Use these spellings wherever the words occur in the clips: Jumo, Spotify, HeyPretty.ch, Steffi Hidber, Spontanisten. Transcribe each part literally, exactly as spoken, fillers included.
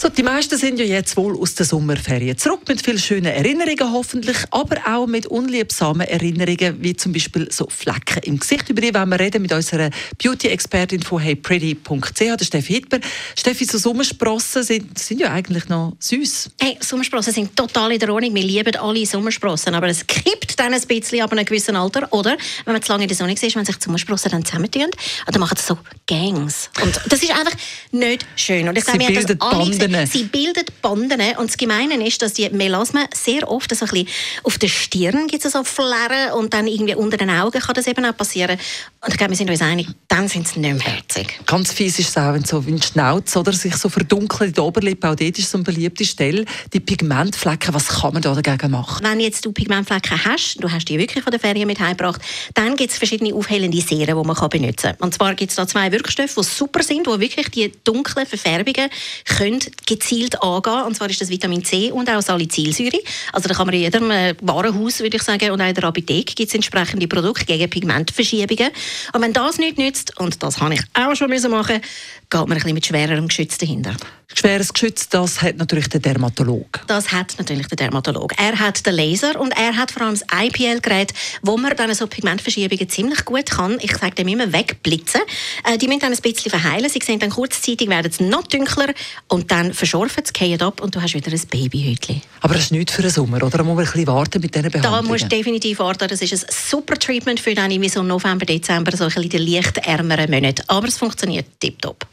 So, die meisten sind ja jetzt wohl aus der Sommerferien zurück, mit vielen schönen Erinnerungen hoffentlich, aber auch mit unliebsamen Erinnerungen, wie zum Beispiel so Flecken im Gesicht. Über die wollen wir reden mit unserer Beauty-Expertin von hey pretty punkt c h, Steffi Hidber. Steffi, so Sommersprossen sind, sind ja eigentlich noch süß. Hey, Sommersprossen sind total in der Ordnung. Wir lieben alle Sommersprossen, aber es kippt dann ein bisschen ab einem gewissen Alter. Oder, wenn man zu lange in der Sonne ist, wenn sich die Sommersprossen dann zusammentun, dann machen sie so Gangs. Und das ist einfach nicht schön. Und ich glaube, sie bilden Banden. Sie bildet Banden, und das Gemeine ist, dass die Melasmen sehr oft so ein bisschen auf der Stirn gibt es so Flären, und dann irgendwie unter den Augen kann das eben auch passieren. Und ich glaube, wir sind uns einig, dann sind sie nicht mehr herzig. Ganz fies ist es auch, wenn so wie ein Schnauz oder sich so verdunkelt in der Oberlippe, auch dort ist so eine beliebte Stelle, die Pigmentflecken, was kann man da dagegen machen? Wenn jetzt du Pigmentflecken hast, du hast die wirklich von der Ferien mit heimgebracht, dann gibt es verschiedene aufhellende Serien, die man kann benutzen kann. Und zwar gibt es da zwei Wirkstoffe, die super sind, die wirklich die dunklen Verfärbungen können gezielt angehen. Und zwar ist das Vitamin C und auch Salicylsäure. Also da kann man in jedem äh, Warenhaus, würde ich sagen, und auch in der Apotheke gibt es entsprechende Produkte gegen Pigmentverschiebungen. Und wenn das nicht nützt, und das habe ich auch schon müssen machen, geht man ein bisschen mit schwererem Geschütz dahinter. Schweres Geschütz, das hat natürlich der Dermatolog. Das hat natürlich der Dermatolog. Er hat den Laser und er hat vor allem das I P L-Gerät, wo man dann so Pigmentverschiebungen ziemlich gut kann, ich sage dem immer, wegblitzen. Äh, die müssen dann ein bisschen verheilen. Sie sehen dann kurzzeitig, werden es noch dunkler und dann verschorfen, es fallen ab und du hast wieder ein Babyhäutchen. Aber das ist nichts für den Sommer, oder? Da muss man ein bisschen warten mit diesen Behandlungen. Da musst du definitiv warten. Das ist ein super Treatment für dann irgendwie so November, Dezember, so ein bisschen die leicht ärmeren Monate. Aber es funktioniert tiptop.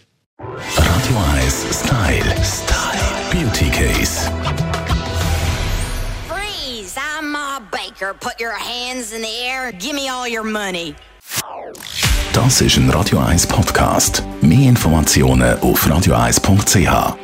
Radio eins Style. Style. Beauty Case. Freeze, I'm a baker. Put your hands in the air. Give me all your money. Das ist ein Radio eins Podcast. Mehr Informationen auf radio eins punkt c h.